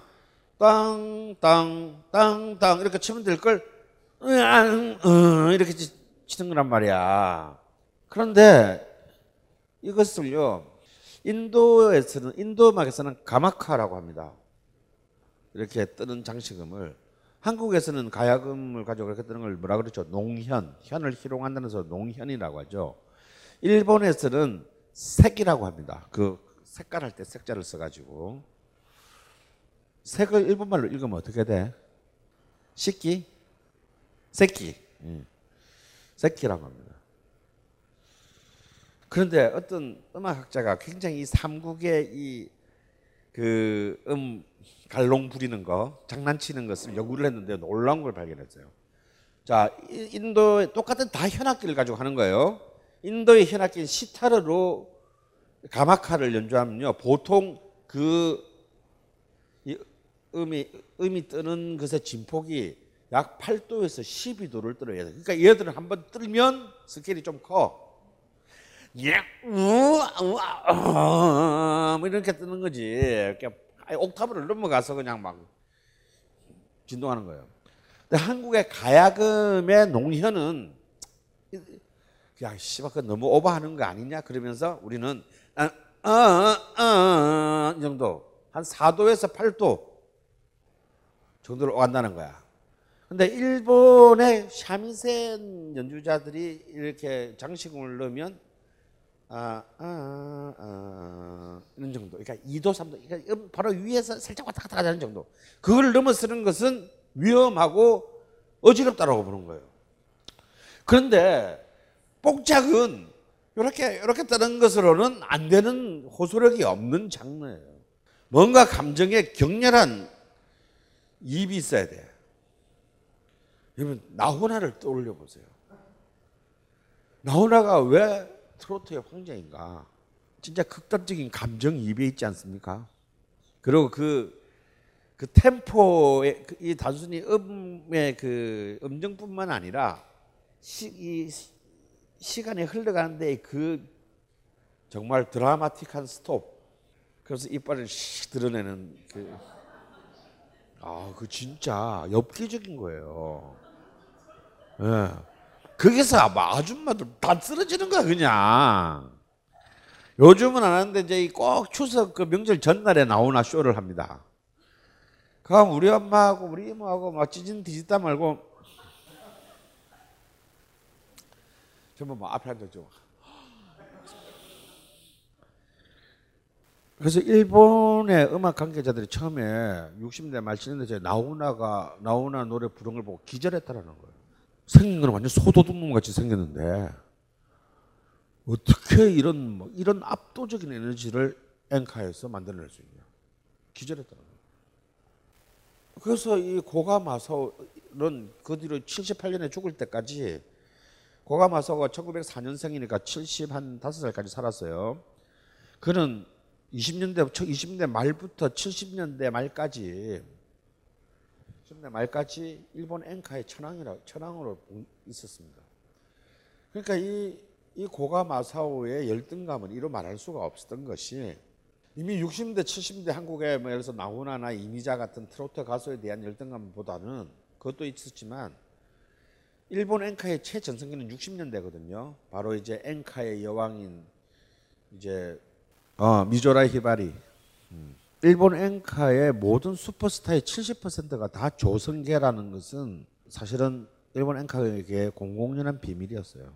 땅땅땅땅 이렇게 치면 될 걸 이렇게 치는 거란 말이야. 그런데 이것을요, 인도에서는, 인도 음악에서는 가마카라고 합니다. 이렇게 뜨는 장식음을. 한국에서는 가야금을 가지고 이렇게 뜨는 걸 뭐라 그러죠? 농현. 현을 희롱한다는 소리, 농현이라고 하죠. 일본에서는 색이라고 합니다. 그 색깔할 때 색자를 써가지고. 색을 일본말로 읽으면 어떻게 돼? 식기? 새끼. 새끼라고 합니다. 그런데 어떤 음악학자가 굉장히 이 삼국의 이 갈롱 부리는 거, 장난치는 것을 연구를 했는데 놀라운 걸 발견했어요. 자, 인도의 똑같은 다 현악기를 가지고 하는 거예요. 인도의 현악기인 시타르로 가마카를 연주하면요, 보통 그 음이 뜨는 것의 진폭이 약 8도에서 12도를 떨어야 돼. 그러니까 얘들은 한번 뜨면 스케일이 좀 커. 뭐 이렇게 뜨는 거지. 이렇게 옥타브를 넘어가서 그냥 막 진동하는 거예요. 근데 한국의 가야금의 농현은 야 씨발 그 너무 오버하는 거 아니냐 그러면서 우리는 정도 한 4도에서 8도 정도를 오간다는 거야. 근데 일본의 샤미센 연주자들이 이렇게 장식음을 넣으면 이런 정도. 그러니까 2도, 3도. 그러니까 바로 위에서 살짝 왔다 갔다 하는 정도. 그걸 넘어서는 것은 위험하고 어지럽다라고 보는 거예요. 그런데 뽕짝은 이렇게 따른 것으로는 안 되는, 호소력이 없는 장르예요. 뭔가 감정에 격렬한 입이 있어야 돼. 여러분, 나훈아를 떠올려 보세요. 나훈아가 왜 트로트의 황제인가? 진짜 극단적인 감정이입에 있지 않습니까? 그리고 그 템포의 이 단순히 음의 그 음정뿐만 아니라 시간이 흘러가는데 그 정말 드라마틱한 스톱. 그래서 이빨을 씩 드러내는 그 진짜 엽기적인 거예요. 예. 거기서 아줌마들 다 쓰러지는 거야 그냥. 요즘은 안 하는데 이제 꼭 추석 그 명절 전날에 나오나 쇼를 합니다. 그럼 우리 엄마하고 우리 이모하고 막 찢은 뒤집다 말고 전부 막 앞에 앉았죠. 그래서 일본의 음악 관계자들이 처음에 60년대 말 70년대에 나훈아 노래 부른 걸 보고 기절했다라는 거예요. 생긴 건 완전 소도둑놈 같이 생겼는데 어떻게 이런 압도적인 에너지를 엔카에서 만들어낼 수 있냐. 기절했다는 거예요. 그래서 이 고가 마사오는 그 뒤로 78년에 죽을 때까지 고가 마사오가 1904년생이니까 75살까지 살았어요. 그는 20년대 말부터 70년대 말까지 일본 엔카의 천황으로 있었습니다. 그러니까 이 고가 마사오의 열등감은 이루 말할 수가 없었던 것이 이미 60년대, 70년대 한국의 뭐 예를 들어서 나훈아나 이미자 같은 트로트 가수에 대한 열등감보다는 그것도 있었지만 일본 엔카의 최전성기는 60년대거든요. 바로 이제 엔카의 여왕인 이제 미조라 히바리. 일본 엔카의 모든 슈퍼스타의 70%가 다 조선계라는 것은 사실은 일본 엔카에게 공공연한 비밀이었어요.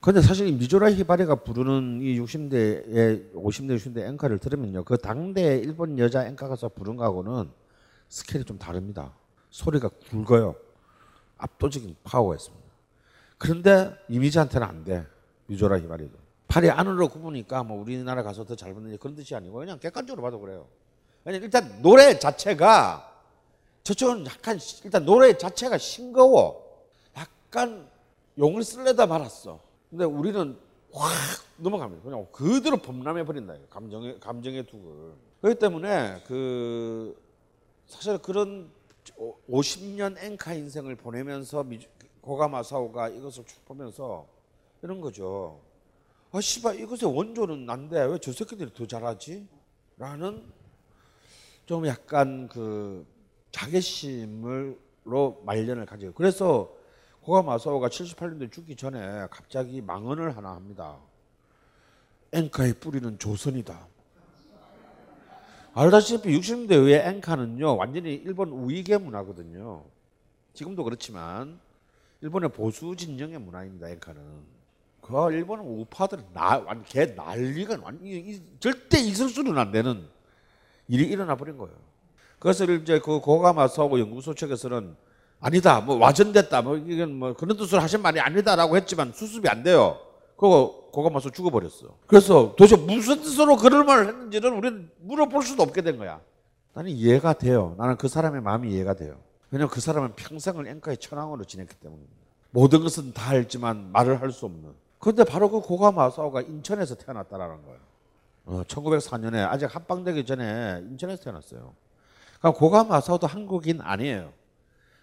근데 사실 미조라 히바리가 부르는 이 50년대 엔카를 들으면요, 그 당대의 일본 여자 엔카 가수가 부른 거하고는 스케일이 좀 다릅니다. 소리가 굵어요. 압도적인 파워였습니다. 그런데 이미지한테는 안 돼. 미조라 히바리도 팔이 안으로 굽으니까 뭐 우리나라 가서 더 잘 붙는지 그런 뜻이 아니고 그냥 객관적으로 봐도 그래요. 왜냐면 일단 노래 자체가 저쪽은 약간 일단 노래 자체가 싱거워. 약간 용을 쓸려다 말았어. 근데 우리는 확 넘어갑니다. 그냥 그대로 범람해 버린다. 감정의 둑을. 그렇기 때문에 그 사실 그런 50년 엔카 인생을 보내면서 고가 마사오가 이것을 쭉 보면서 이런 거죠. 아 씨발 이것의 원조는 난데 왜 저 새끼들이 더 잘하지? 라는 좀 약간 그 자괴심으로 말년을 가져요. 그래서 고가 마사오가 78년도에 죽기 전에 갑자기 망언을 하나 합니다. 엔카의 뿌리는 조선이다. 알다시피 60년대 의회 엔카는요 완전히 일본 우익의 문화거든요. 지금도 그렇지만 일본의 보수 진영의 문화입니다. 엔카는 그 일본은 우파들은 개 난리가 절대 있을 수는 안 되는 일이 일어나 버린 거예요. 그래서 이제 그 고가 마사오 연구소 측에서는 아니다, 뭐 와전됐다, 뭐 이건 뭐 그런 뜻으로 하신 말이 아니다라고 했지만 수습이 안 돼요. 그거 고가 마사오 죽어버렸어. 그래서 도대체 무슨 뜻으로 그런 말을 했는지는 우리는 물어볼 수도 없게 된 거야. 나는 이해가 돼요. 나는 그 사람의 마음이 이해가 돼요. 왜냐면 그 사람은 평생을 엔카의 천황으로 지냈기 때문입니다. 모든 것은 다 알지만 말을 할 수 없는. 그런데 바로 그 고가 마사오가 인천에서 태어났다라는 거예요. 1904년에 아직 합방되기 전에 인천에서 태어났어요. 그러니까 고가 마사오도 한국인 아니에요.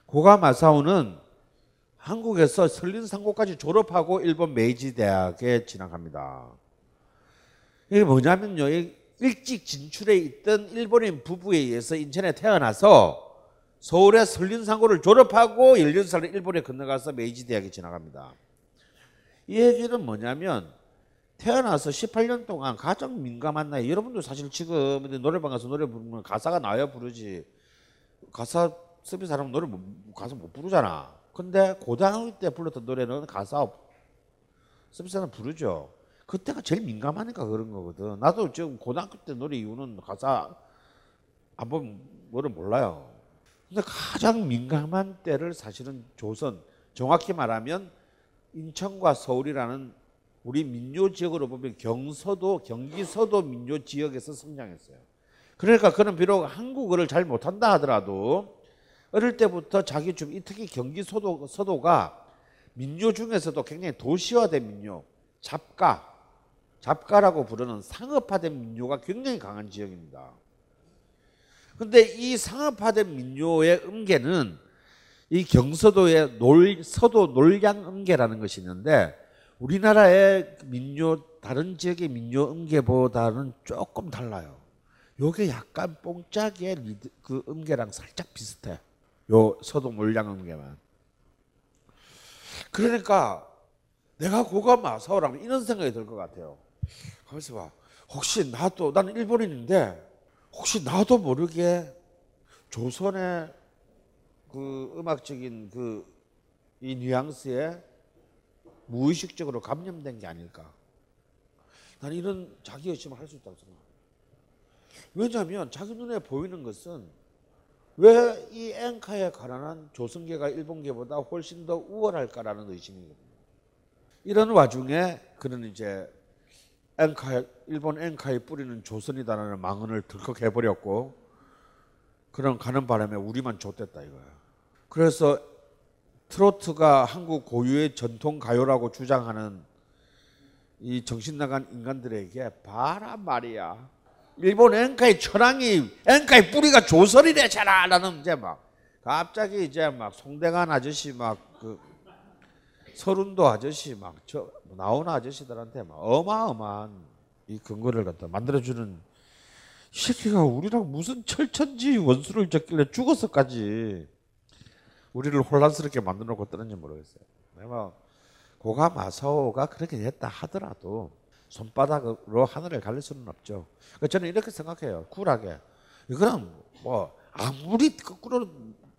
고가 마사오는 한국에서 설린상고까지 졸업하고 일본 메이지 대학에 진학합니다. 이게 뭐냐면요, 일찍 진출해 있던 일본인 부부에 의해서 인천에 태어나서 서울의 설린상고를 졸업하고 16살에 일본에 건너가서 메이지 대학에 진학합니다. 이 얘기는 뭐냐면 태어나서 18년 동안 가장 민감한 나이, 여러분도 사실 지금 노래방 가서 노래 부르면 가사가 나와야 부르지 가사 서비 사람은 노래 가사 못 부르잖아. 근데 고등학교 때 불렀던 노래는 가사 서비 사람 부르죠. 그때가 제일 민감하니까 그런 거거든. 나도 지금 고등학교 때 노래 이유는 가사 안 보면 노래 몰라요. 근데 가장 민감한 때를 사실은 조선, 정확히 말하면 인천과 서울이라는 우리 민요지역으로 보면 경기서도 민요지역에서 성장했어요. 그러니까 그는 비록 한국어를 잘 못한다 하더라도 어릴 때부터 자기 좀 특히 경기서도가 민요 중에서도 굉장히 도시화된 민요, 잡가라고 부르는 상업화된 민요가 굉장히 강한 지역입니다. 그런데 이 상업화된 민요의 음계는 이 경서도의 서도 놀량 음계라는 것이 있는데 우리나라의 민요, 다른 지역의 민요 음계보다는 조금 달라요. 요게 약간 뽕짝의 그 음계랑 살짝 비슷해. 요 서도 놀량 음계만. 그러니까 내가 고가 마사오라면 이런 생각이 들 것 같아요. 가만있어 봐. 혹시 나는 일본인인데 혹시 나도 모르게 조선의 그 음악적인 그 이 뉘앙스에 무의식적으로 감염된 게 아닐까. 난 이런 자기 의심을 할 수 있다고 생각합니다. 왜냐하면 자기 눈에 보이는 것은 왜 이 엔카에 가난한 조선계가 일본계보다 훨씬 더 우월할까라는 의심이거든요. 이런 와중에 그는 이제 일본 엔카의 뿌리는 조선이다라는 망언을 들컥 해버렸고 그럼 가는 바람에 우리만 좆됐다 이거야. 그래서 트로트가 한국 고유의 전통 가요라고 주장하는 이 정신나간 인간들에게 봐라 말이야. 일본 엔카이 천황이 엔카이 뿌리가 조선이래 잘하라는 이제 막 갑자기 이제 막 송대관 아저씨 막 그 서른도 아저씨 막 저 나훈아 아저씨들한테 막 어마어마한 이 근거를 갖다 만들어주는 이 새끼가 우리랑 무슨 철천지 원수를 졌길래 죽어서까지 우리를 혼란스럽게 만들어 놓고 뜨는지 모르겠어요. 내가 고가 마사오가 그렇게 됐다 하더라도 손바닥으로 하늘을 가릴 수는 없죠. 그러니까 저는 이렇게 생각해요. 쿨하게. 이건 뭐 아무리 거꾸로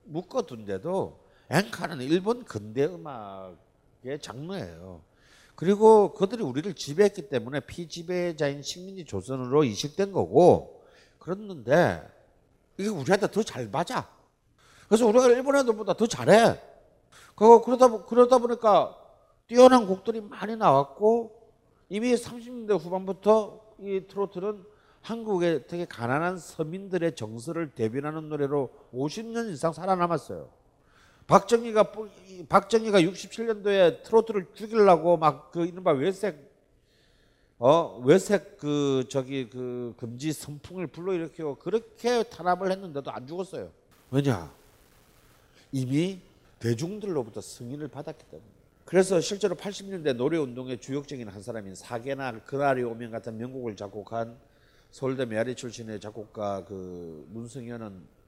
묶어둔데도 엔카는 일본 근대 음악의 장르예요. 그리고 그들이 우리를 지배했기 때문에 피지배자인 식민지 조선으로 이식된 거고, 그랬는데 이게 우리한테 더 잘 맞아. 그래서 우리가 일본 애들보다 더 잘해. 그러다 보니까 뛰어난 곡들이 많이 나왔고, 이미 30년대 후반부터 이 트로트는 한국의 되게 가난한 서민들의 정서를 대변하는 노래로 50년 이상 살아남았어요. 박정희가 67년도에 트로트를 죽이려고 막 그 이른바 외색 그 저기 그 금지 선풍을 불러일으키고 그렇게 탄압을 했는데도 안 죽었어요. 왜냐? 이미 대중들로부터 승인을 받았기 때문에. 그래서 실제로 80년대 노래운동의 주역적인 한 사람인 사계나 그날이 오면 같은 명곡을 작곡한 서울대 메아리 출신의 작곡가 그 문승현은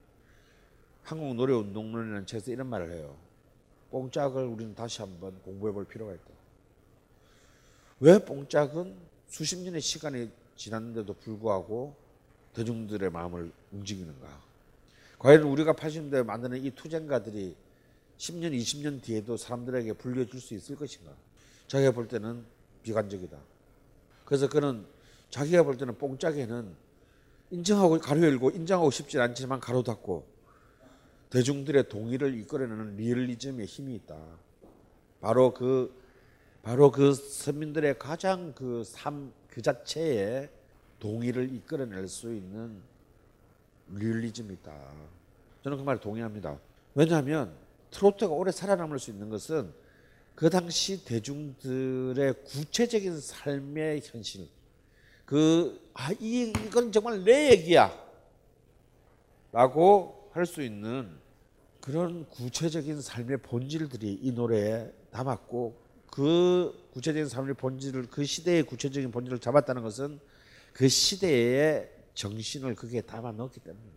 한국 노래운동론이라는 책에서 이런 말을 해요. 뽕짝을 우리는 다시 한번 공부해 볼 필요가 있다. 왜 뽕짝은 수십 년의 시간이 지났는데도 불구하고 대중들의 마음을 움직이는가? 과연 우리가 80년대에 만드는 이 투쟁가들이 10년, 20년 뒤에도 사람들에게 불려줄 수 있을 것인가? 자기가 볼 때는 비관적이다. 그래서 그는 자기가 볼 때는 뽕짝에는 인정하고 가로 열고 인정하고 싶진 않지만 가로 닫고 대중들의 동의를 이끌어내는 리얼리즘의 힘이 있다. 바로 그 서민들의 가장 그 삶 그 자체에 동의를 이끌어낼 수 있는 리얼리즘이 있다. 저는 그 말에 동의합니다. 왜냐하면 트로트가 오래 살아남을 수 있는 것은 그 당시 대중들의 구체적인 삶의 현실. 이건 정말 내 얘기야 라고 할 수 있는 그런 구체적인 삶의 본질들이 이 노래에 담았고, 그 구체적인 삶의 본질을 그 시대의 구체적인 본질을 잡았다는 것은 그 시대의 정신을 거기에 담아 넣었기 때문입니다.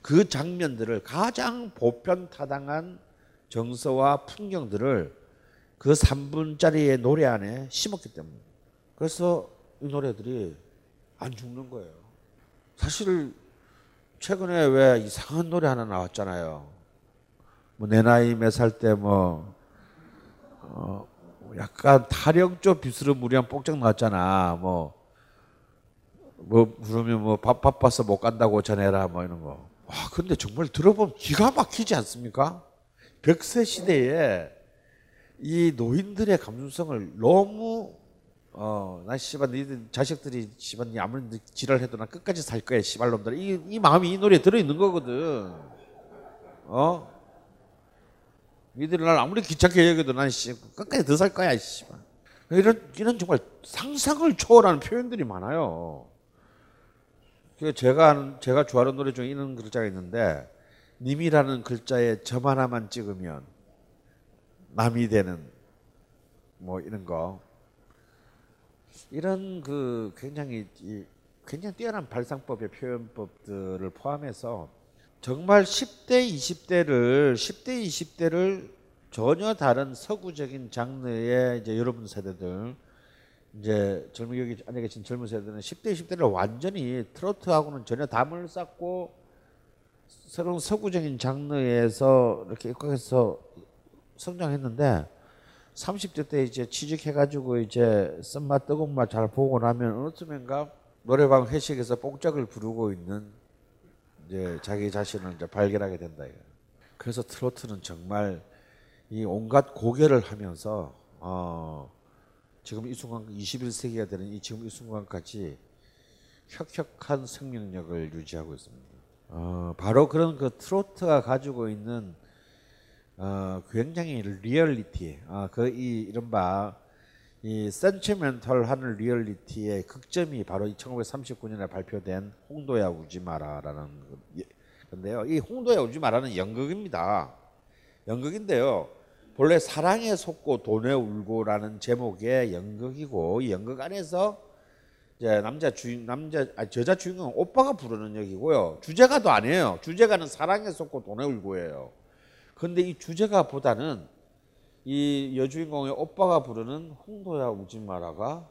그 장면들을 가장 보편타당한 정서와 풍경들을 그 3분짜리의 노래 안에 심었기 때문입니다. 그래서 이 노래들이 안 죽는 거예요. 사실 최근에 왜 이상한 노래 하나 나왔잖아요. 뭐 내 나이 몇 살 때 약간 탈영조 비스름 무리한 뽕짝 나왔잖아. 부르면 바빠서 못 간다고 전해라 이런 거. 와, 근데 정말 들어보면 기가 막히지 않습니까? 100세 시대에 이 노인들의 감수성을 너무 나 씨발 니들 자식들이 씨발 니 아무리 지랄해도 나 끝까지 살 거야 씨발놈들 이 마음이 이 노래에 들어있는 거거든. 니들이 날 아무리 귀찮게 얘기해도 난 끝까지 더 살 거야 씨발. 이런 정말 상상을 초월하는 표현들이 많아요. 제가 좋아하는 노래 중에 이런 글자가 있는데, 님이라는 글자에 점 하나만 찍으면 남이 되는 이런 거. 이런 그 굉장히 뛰어난 발상법의 표현법들을 포함해서 정말 10대 20대를 전혀 다른 서구적인 장르의 이제 여러분 세대들, 이제 젊은 여기 안에 계신 젊은 세대는 10대 20대를 완전히 트로트하고는 전혀 담을 쌓고 새로운 서구적인 장르에서 이렇게 입각해서 성장했는데, 30대 때 이제 취직해가지고 이제 쓴맛 뜨거운맛 잘 보고 나면 어느 틈엔가 노래방 회식에서 뽕짝을 부르고 있는 이제 자기 자신을 이제 발견하게 된다. 그래서 트로트는 정말 이 온갖 고개를 하면서 지금 이 순간 21세기가 되는 지금 이 순간까지 혁혁한 생명력을 유지하고 있습니다. 바로 그런 그 트로트가 가지고 있는 굉장히 리얼리티, 이른바 이 센치멘털한 리얼리티의 극점이 바로 이 1939년에 발표된 홍도야 우지마라라는 건데요. 이 홍도야 우지마라는 연극입니다. 연극인데요. 본래 사랑에 속고 돈에 울고라는 제목의 연극이고, 이 연극 안에서 이제 여자 주인공은 오빠가 부르는 역이고요. 주제가도 아니에요. 주제가는 사랑에 속고 돈에 울고예요. 근데 이 주제가보다는 이 여주인공의 오빠가 부르는 홍도야 우지마라가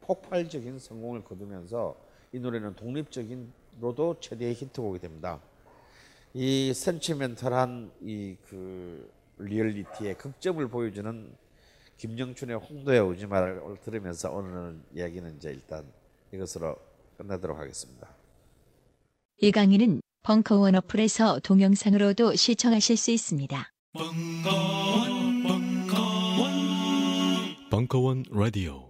폭발적인 성공을 거두면서 이 노래는 독립적인으로도 최대의 히트곡이 됩니다. 이 센치멘털한 이 그 리얼리티의 극점을 보여주는 김영춘의 홍도야 우지마라를 들으면서 오늘 이야기는 이제 일단 이것으로 끝나도록 하겠습니다. 이 강의는 벙커원 어플에서 동영상으로도 시청하실 수 있습니다. 벙커원 라디오.